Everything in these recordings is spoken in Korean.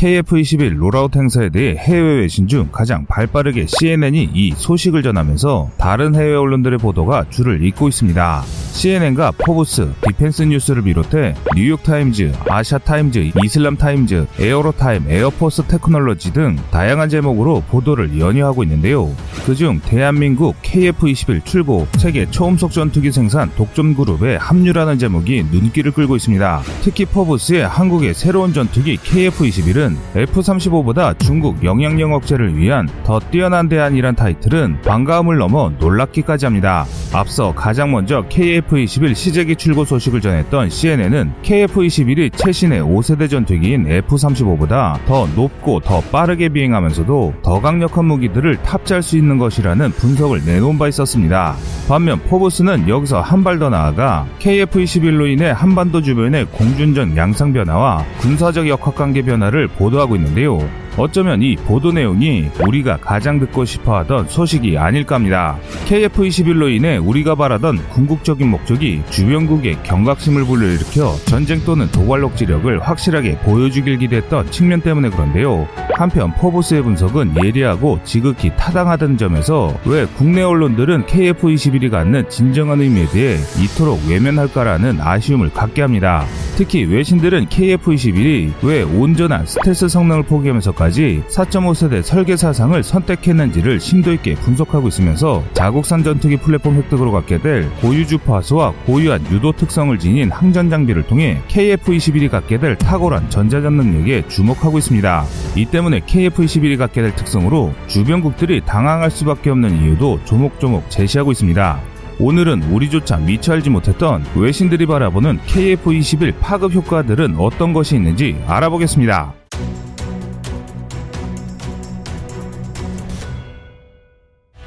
KF-21 롤아웃 행사에 대해 해외 외신 중 가장 발빠르게 CNN이 이 소식을 전하면서 다른 해외 언론들의 보도가 줄을 잇고 있습니다. CNN과 포브스, 디펜스 뉴스를 비롯해 뉴욕 타임즈, 아시아 타임즈, 이슬람 타임즈, 에어로 타임, 에어포스 테크놀로지 등 다양한 제목으로 보도를 연이어하고 있는데요. 그중 대한민국 KF-21 출고, 세계 초음속 전투기 생산 독점 그룹에 합류라는 제목이 눈길을 끌고 있습니다. 특히 포브스의 한국의 새로운 전투기 KF-21은 F-35보다 중국 영향력 억제를 위한 더 뛰어난 대안이란 타이틀은 반가움을 넘어 놀랍기까지 합니다. 앞서 가장 먼저 KF-21 시제기 출고 소식을 전했던 CNN은 KF-21이 최신의 5세대 전투기인 F-35보다 더 높고 더 빠르게 비행하면서도 더 강력한 무기들을 탑재할 수 있는 것이라는 분석을 내놓은 바 있었습니다. 반면 포브스는 여기서 한 발 더 나아가 KF-21로 인해 한반도 주변의 공준전 양상 변화와 군사적 역학관계 변화를 보도하고 있는데요. 어쩌면 이 보도 내용이 우리가 가장 듣고 싶어하던 소식이 아닐까 합니다. KF-21로 인해 우리가 바라던 궁극적인 목적이 주변국의 경각심을 불러일으켜 전쟁 또는 도발 억지력을 확실하게 보여주길 기대했던 측면 때문에 그런데요. 한편 포브스의 분석은 예리하고 지극히 타당하다는 점에서 왜 국내 언론들은 KF-21이 갖는 진정한 의미에 대해 이토록 외면할까라는 아쉬움을 갖게 합니다. 특히 외신들은 KF-21이 왜 온전한 스텔스 성능을 포기하면서 4.5세대 설계 사상을 선택했는지를 심도있게 분석하고 있으면서 자국산 전투기 플랫폼 획득으로 갖게 될 고유주파수와 고유한 유도 특성을 지닌 항전 장비를 통해 KF-21이 갖게 될 탁월한 전자전 능력에 주목하고 있습니다. 이 때문에 KF-21이 갖게 될 특성으로 주변국들이 당황할 수밖에 없는 이유도 조목조목 제시하고 있습니다. 오늘은 우리조차 미처 알지 못했던 외신들이 바라보는 KF-21 파급 효과들은 어떤 것이 있는지 알아보겠습니다.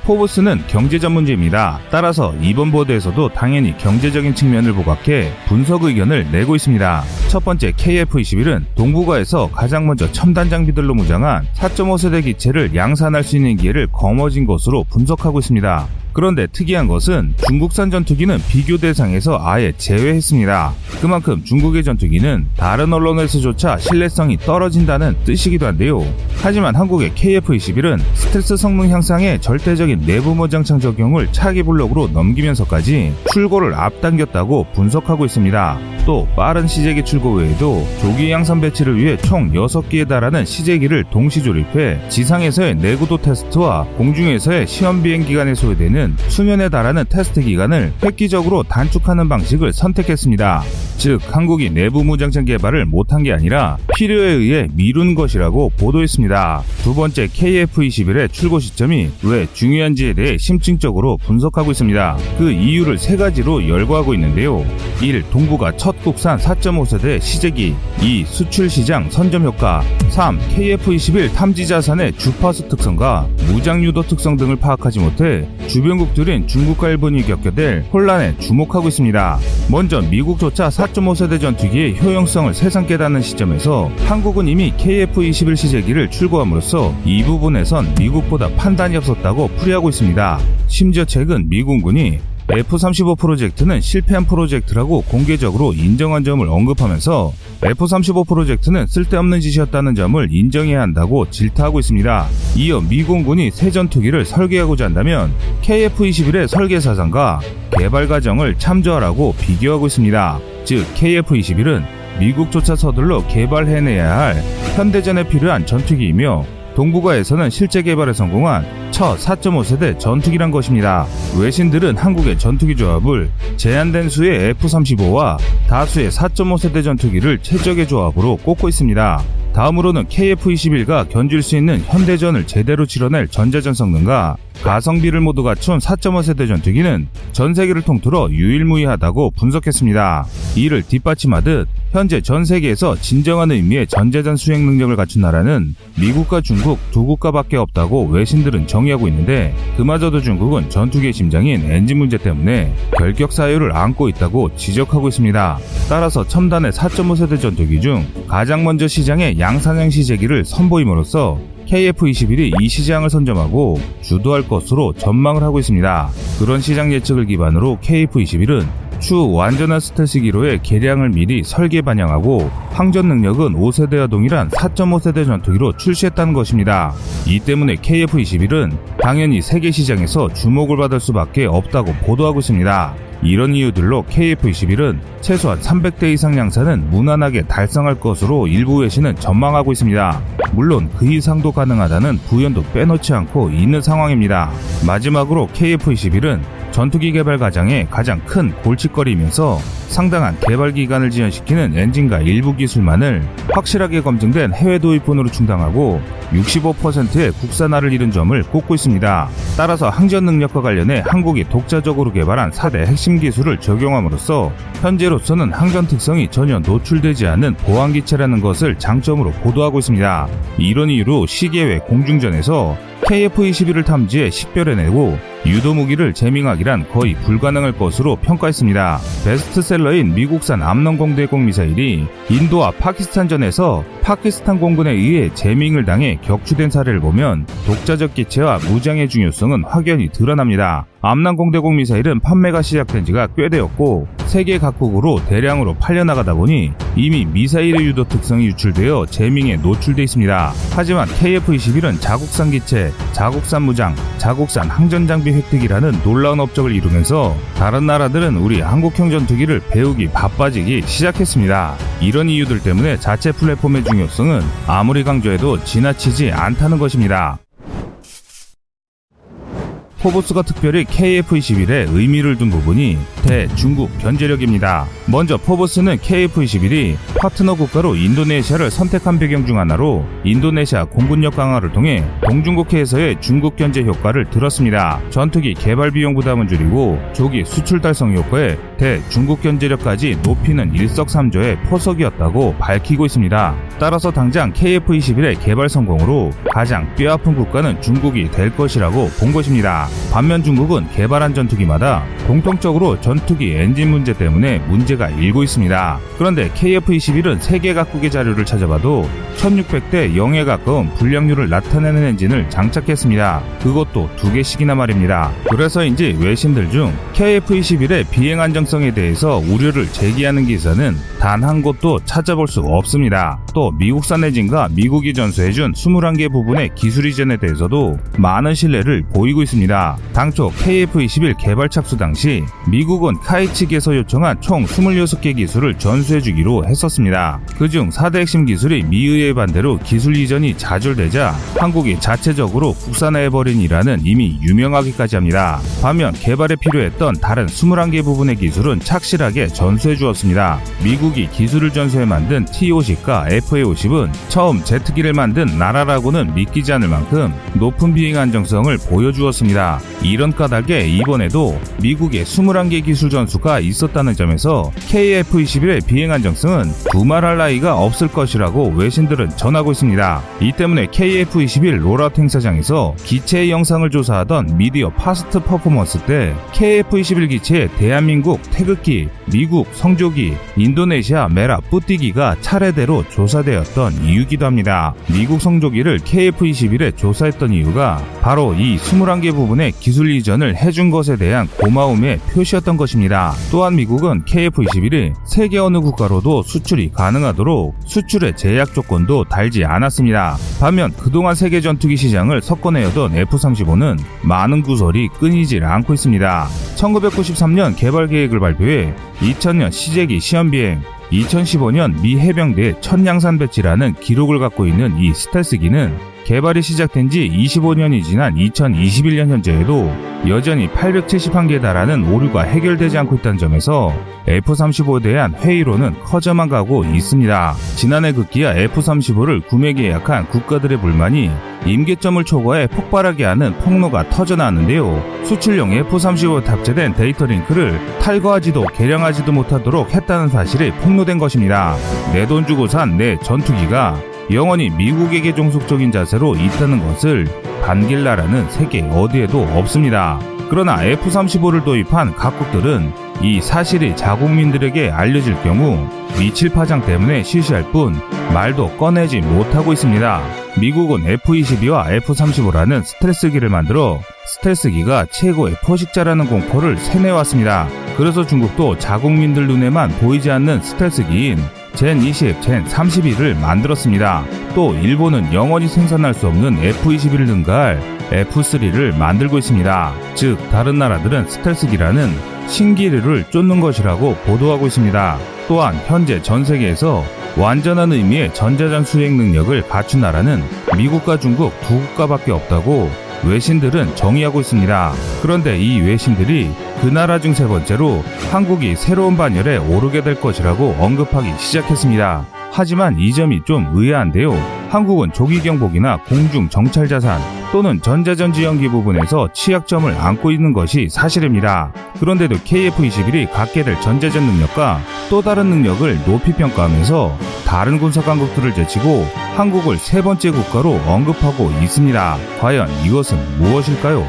포브스는 경제 전문지입니다. 따라서 이번 보도에서도 당연히 경제적인 측면을 부각해 분석 의견을 내고 있습니다. 첫 번째 KF-21은 동북아에서 가장 먼저 첨단 장비들로 무장한 4.5세대 기체를 양산할 수 있는 기회를 거머쥔 것으로 분석하고 있습니다. 그런데 특이한 것은 중국산 전투기는 비교 대상에서 아예 제외했습니다. 그만큼 중국의 전투기는 다른 언론에서조차 신뢰성이 떨어진다는 뜻이기도 한데요. 하지만 한국의 KF-21은 스텔스 성능 향상에 절대적인 내부 무장창 적용을 차기 블록으로 넘기면서까지 출고를 앞당겼다고 분석하고 있습니다. 또 빠른 시제기 출고 외에도 조기 양산 배치를 위해 총 6기에 달하는 시제기를 동시 조립해 지상에서의 내구도 테스트와 공중에서의 시험 비행 기간에 소요되는 수년에 달하는 테스트 기간을 획기적으로 단축하는 방식을 선택했습니다. 즉 한국이 내부 무장창 개발을 못한 게 아니라 필요에 의해 미룬 것이라고 보도했습니다. 두 번째 KF-21의 출고 시점이 왜 중요한지에 대해 심층적으로 분석하고 있습니다. 그 이유를 세 가지로 열거하고 있는데요. 1. 동북아 첫 국산 4.5세대 시제기. 2. 수출시장 선점효과. 3. KF-21 탐지 자산의 주파수 특성과 무장 유도 특성 등을 파악하지 못해 주변국들인 중국과 일본이 겪게 될 혼란에 주목하고 있습니다. 먼저 미국조차 4.5세대 전투기의 효용성을 새삼 깨닫는 시점에서 한국은 이미 KF-21 시제기를 출고함으로써 이 부분에선 미국보다 판단이 없었다고 풀이하고 있습니다. 심지어 최근 미군군이 F-35 프로젝트는 실패한 프로젝트라고 공개적으로 인정한 점을 언급하면서 F-35 프로젝트는 쓸데없는 짓이었다는 점을 인정해야 한다고 질타하고 있습니다. 이어 미공군이 새 전투기를 설계하고자 한다면 KF-21의 설계 사상과 개발 과정을 참조하라고 비교하고 있습니다. 즉 KF-21은 미국조차 서둘러 개발해내야 할 현대전에 필요한 전투기이며 동북아에서는 실제 개발에 성공한 첫 4.5세대 전투기란 것입니다. 외신들은 한국의 전투기 조합을 제한된 수의 F-35와 다수의 4.5세대 전투기를 최적의 조합으로 꼽고 있습니다. 다음으로는 KF-21과 견줄 수 있는 현대전을 제대로 치러낼 전자전 성능과 가성비를 모두 갖춘 4.5세대 전투기는 전 세계를 통틀어 유일무이하다고 분석했습니다. 이를 뒷받침하듯 현재 전 세계에서 진정한 의미의 전자전 수행 능력을 갖춘 나라는 미국과 중국 두 국가밖에 없다고 외신들은 정의하고 있는데 그마저도 중국은 전투기의 심장인 엔진 문제 때문에 결격 사유를 안고 있다고 지적하고 있습니다. 따라서 첨단의 4.5세대 전투기 중 가장 먼저 시장에 양산형 시제기를 선보임으로써 KF-21이 이 시장을 선점하고 주도할 것으로 전망을 하고 있습니다. 그런 시장 예측을 기반으로 KF-21은 추후 완전한 스텔스 기로의 개량을 미리 설계 반영하고 항전 능력은 5세대와 동일한 4.5세대 전투기로 출시했다는 것입니다. 이 때문에 KF-21은 당연히 세계 시장에서 주목을 받을 수밖에 없다고 보도하고 있습니다. 이런 이유들로 KF-21은 최소한 300대 이상 양산은 무난하게 달성할 것으로 일부 외신은 전망하고 있습니다. 물론 그 이상도 가능하다는 부연도 빼놓지 않고 있는 상황입니다. 마지막으로 KF-21은 전투기 개발 과정의 가장 큰 골칫거리이면서 상당한 개발 기간을 지연시키는 엔진과 일부 기술만을 확실하게 검증된 해외 도입본으로 충당하고 65%의 국산화를 이룬 점을 꼽고 있습니다. 따라서 항전 능력과 관련해 한국이 독자적으로 개발한 4대 핵심 기술을 적용함으로써 현재로서는 항전 특성이 전혀 노출되지 않은 보안기체라는 것을 장점으로 보도하고 있습니다. 이런 이유로 시계외 공중전에서 KF-21을 탐지해 식별해내고 유도 무기를 제밍하기란 거의 불가능할 것으로 평가했습니다. 베스트셀러인 미국산 암런공 대공 미사일이 인도와 파키스탄전에서 파키스탄 공군에 의해 제밍을 당해 격추된 사례를 보면 독자적 기체와 무장의 중요성은 확연히 드러납니다. 암란공 대공 미사일은 판매가 시작된 지가 꽤 되었고 세계 각국으로 대량으로 팔려나가다 보니 이미 미사일의 유도 특성이 유출되어 제밍에 노출돼 있습니다. 하지만 KF-21은 자국산 기체, 자국산 무장, 자국산 항전 장비 획득이라는 놀라운 업적을 이루면서 다른 나라들은 우리 한국형 전투기를 배우기 바빠지기 시작했습니다. 이런 이유들 때문에 자체 플랫폼의 중요성은 아무리 강조해도 지나치지 않다는 것입니다. 포브스가 특별히 KF-21에 의미를 둔 부분이 대중국 견제력입니다. 먼저 포브스는 KF-21이 파트너 국가로 인도네시아를 선택한 배경 중 하나로 인도네시아 공군력 강화를 통해 동중국해에서의 중국 견제 효과를 들었습니다. 전투기 개발 비용 부담은 줄이고 조기 수출 달성 효과에 대중국 견제력까지 높이는 일석삼조의 포석이었다고 밝히고 있습니다. 따라서 당장 KF-21의 개발 성공으로 가장 뼈아픈 국가는 중국이 될 것이라고 본 것입니다. 반면 중국은 개발한 전투기마다 공통적으로 전투기 엔진 문제 때문에 문제가 일고 있습니다. 그런데 KF-21은 세계 각국의 자료를 찾아봐도 1600대 0에 가까운 불량률을 나타내는 엔진을 장착했습니다. 그것도 두 개씩이나 말입니다. 그래서인지 외신들 중 KF-21의 비행 안정성에 대해서 우려를 제기하는 기사는 단 한 곳도 찾아볼 수 없습니다. 또 미국산 엔진과 미국이 전수해준 21개 부분의 기술 이전에 대해서도 많은 신뢰를 보이고 있습니다. 당초 KF-21 개발 착수 당시 미국은 카이치기에서 요청한 총 26개 기술을 전수해주기로 했었습니다. 그중 4대 핵심 기술이 미의의 반대로 기술 이전이 좌절되자 한국이 자체적으로 국산화해버린 일화는 이미 유명하기까지 합니다. 반면 개발에 필요했던 다른 21개 부분의 기술은 착실하게 전수해주었습니다. 미국이 기술을 전수해 만든 T-50과 FA-50은 처음 제트기를 만든 나라라고는 믿기지 않을 만큼 높은 비행 안정성을 보여주었습니다. 이런 까닭에 이번에도 미국의 21개 기술 전수가 있었다는 점에서 KF-21의 비행 안정성은 두말할 나위가 없을 것이라고 외신들은 전하고 있습니다. 이 때문에 KF-21 롤아웃 행사장에서 기체의 영상을 조사하던 미디어 파스트 퍼포먼스 때 KF-21 기체에 대한민국 태극기, 미국 성조기, 인도네시아 메라 뿌띠기가 차례대로 조사되었던 이유기도 합니다. 미국 성조기를 KF-21에 조사했던 이유가 바로 이 21개 부분 기술 이전을 해준 것에 대한 고마움의 표시였던 것입니다. 또한 미국은 KF-21이 세계 어느 국가로도 수출이 가능하도록 수출의 제약 조건도 달지 않았습니다. 반면 그동안 세계 전투기 시장을 섞어내려던 F-35는 많은 구설이 끊이질 않고 있습니다. 1993년 개발 계획을 발표해 2000년 시제기 시험비행, 2015년 미 해병대 첫 양산 배치라는 기록을 갖고 있는 이 스텔스기는 개발이 시작된 지 25년이 지난 2021년 현재에도 여전히 871개에 달하는 오류가 해결되지 않고 있다는 점에서 F-35에 대한 회의론은 커져만 가고 있습니다. 지난해 급기야 F-35를 구매 계약한 국가들의 불만이 임계점을 초과해 폭발하게 하는 폭로가 터져나왔는데요. 수출용 F-35에 탑재된 데이터 링크를 탈거하지도 개량하지도 못하도록 했다는 사실이 폭로된 것입니다. 내 돈 주고 산 내 전투기가 영원히 미국에게 종속적인 자세로 있다는 것을 반길 나라는 세계 어디에도 없습니다. 그러나 F-35를 도입한 각국들은 이 사실이 자국민들에게 알려질 경우 미칠 파장 때문에 시시할 뿐 말도 꺼내지 못하고 있습니다. 미국은 F-22와 F-35라는 스텔스기를 만들어 스텔스기가 최고의 포식자라는 공포를 세뇌해왔습니다. 그래서 중국도 자국민들 눈에만 보이지 않는 스텔스기인 젠20, 젠31을 만들었습니다. 또 일본은 영원히 생산할 수 없는 F-21을 능가할 F-3를 만들고 있습니다. 즉 다른 나라들은 스텔스기라는 신기류를 쫓는 것이라고 보도하고 있습니다. 또한 현재 전 세계에서 완전한 의미의 전자전 수행 능력을 갖춘 나라는 미국과 중국 두 국가밖에 없다고 외신들은 정의하고 있습니다. 그런데 이 외신들이 그 나라 중 세 번째로 한국이 새로운 반열에 오르게 될 것이라고 언급하기 시작했습니다. 하지만 이 점이 좀 의아한데요. 한국은 조기경보기나 공중정찰자산 또는 전자전지연기 부분에서 취약점을 안고 있는 것이 사실입니다. 그런데도 KF-21이 갖게 될 전자전 능력과 또 다른 능력을 높이 평가하면서 다른 군사강국들을 제치고 한국을 세 번째 국가로 언급하고 있습니다. 과연 이것은 무엇일까요?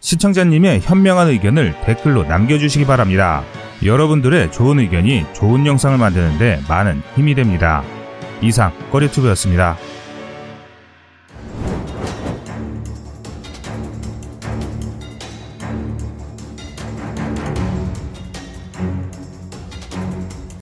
시청자님의 현명한 의견을 댓글로 남겨주시기 바랍니다. 여러분들의 좋은 의견이 좋은 영상을 만드는데 많은 힘이 됩니다. 이상 꺼리튜브였습니다.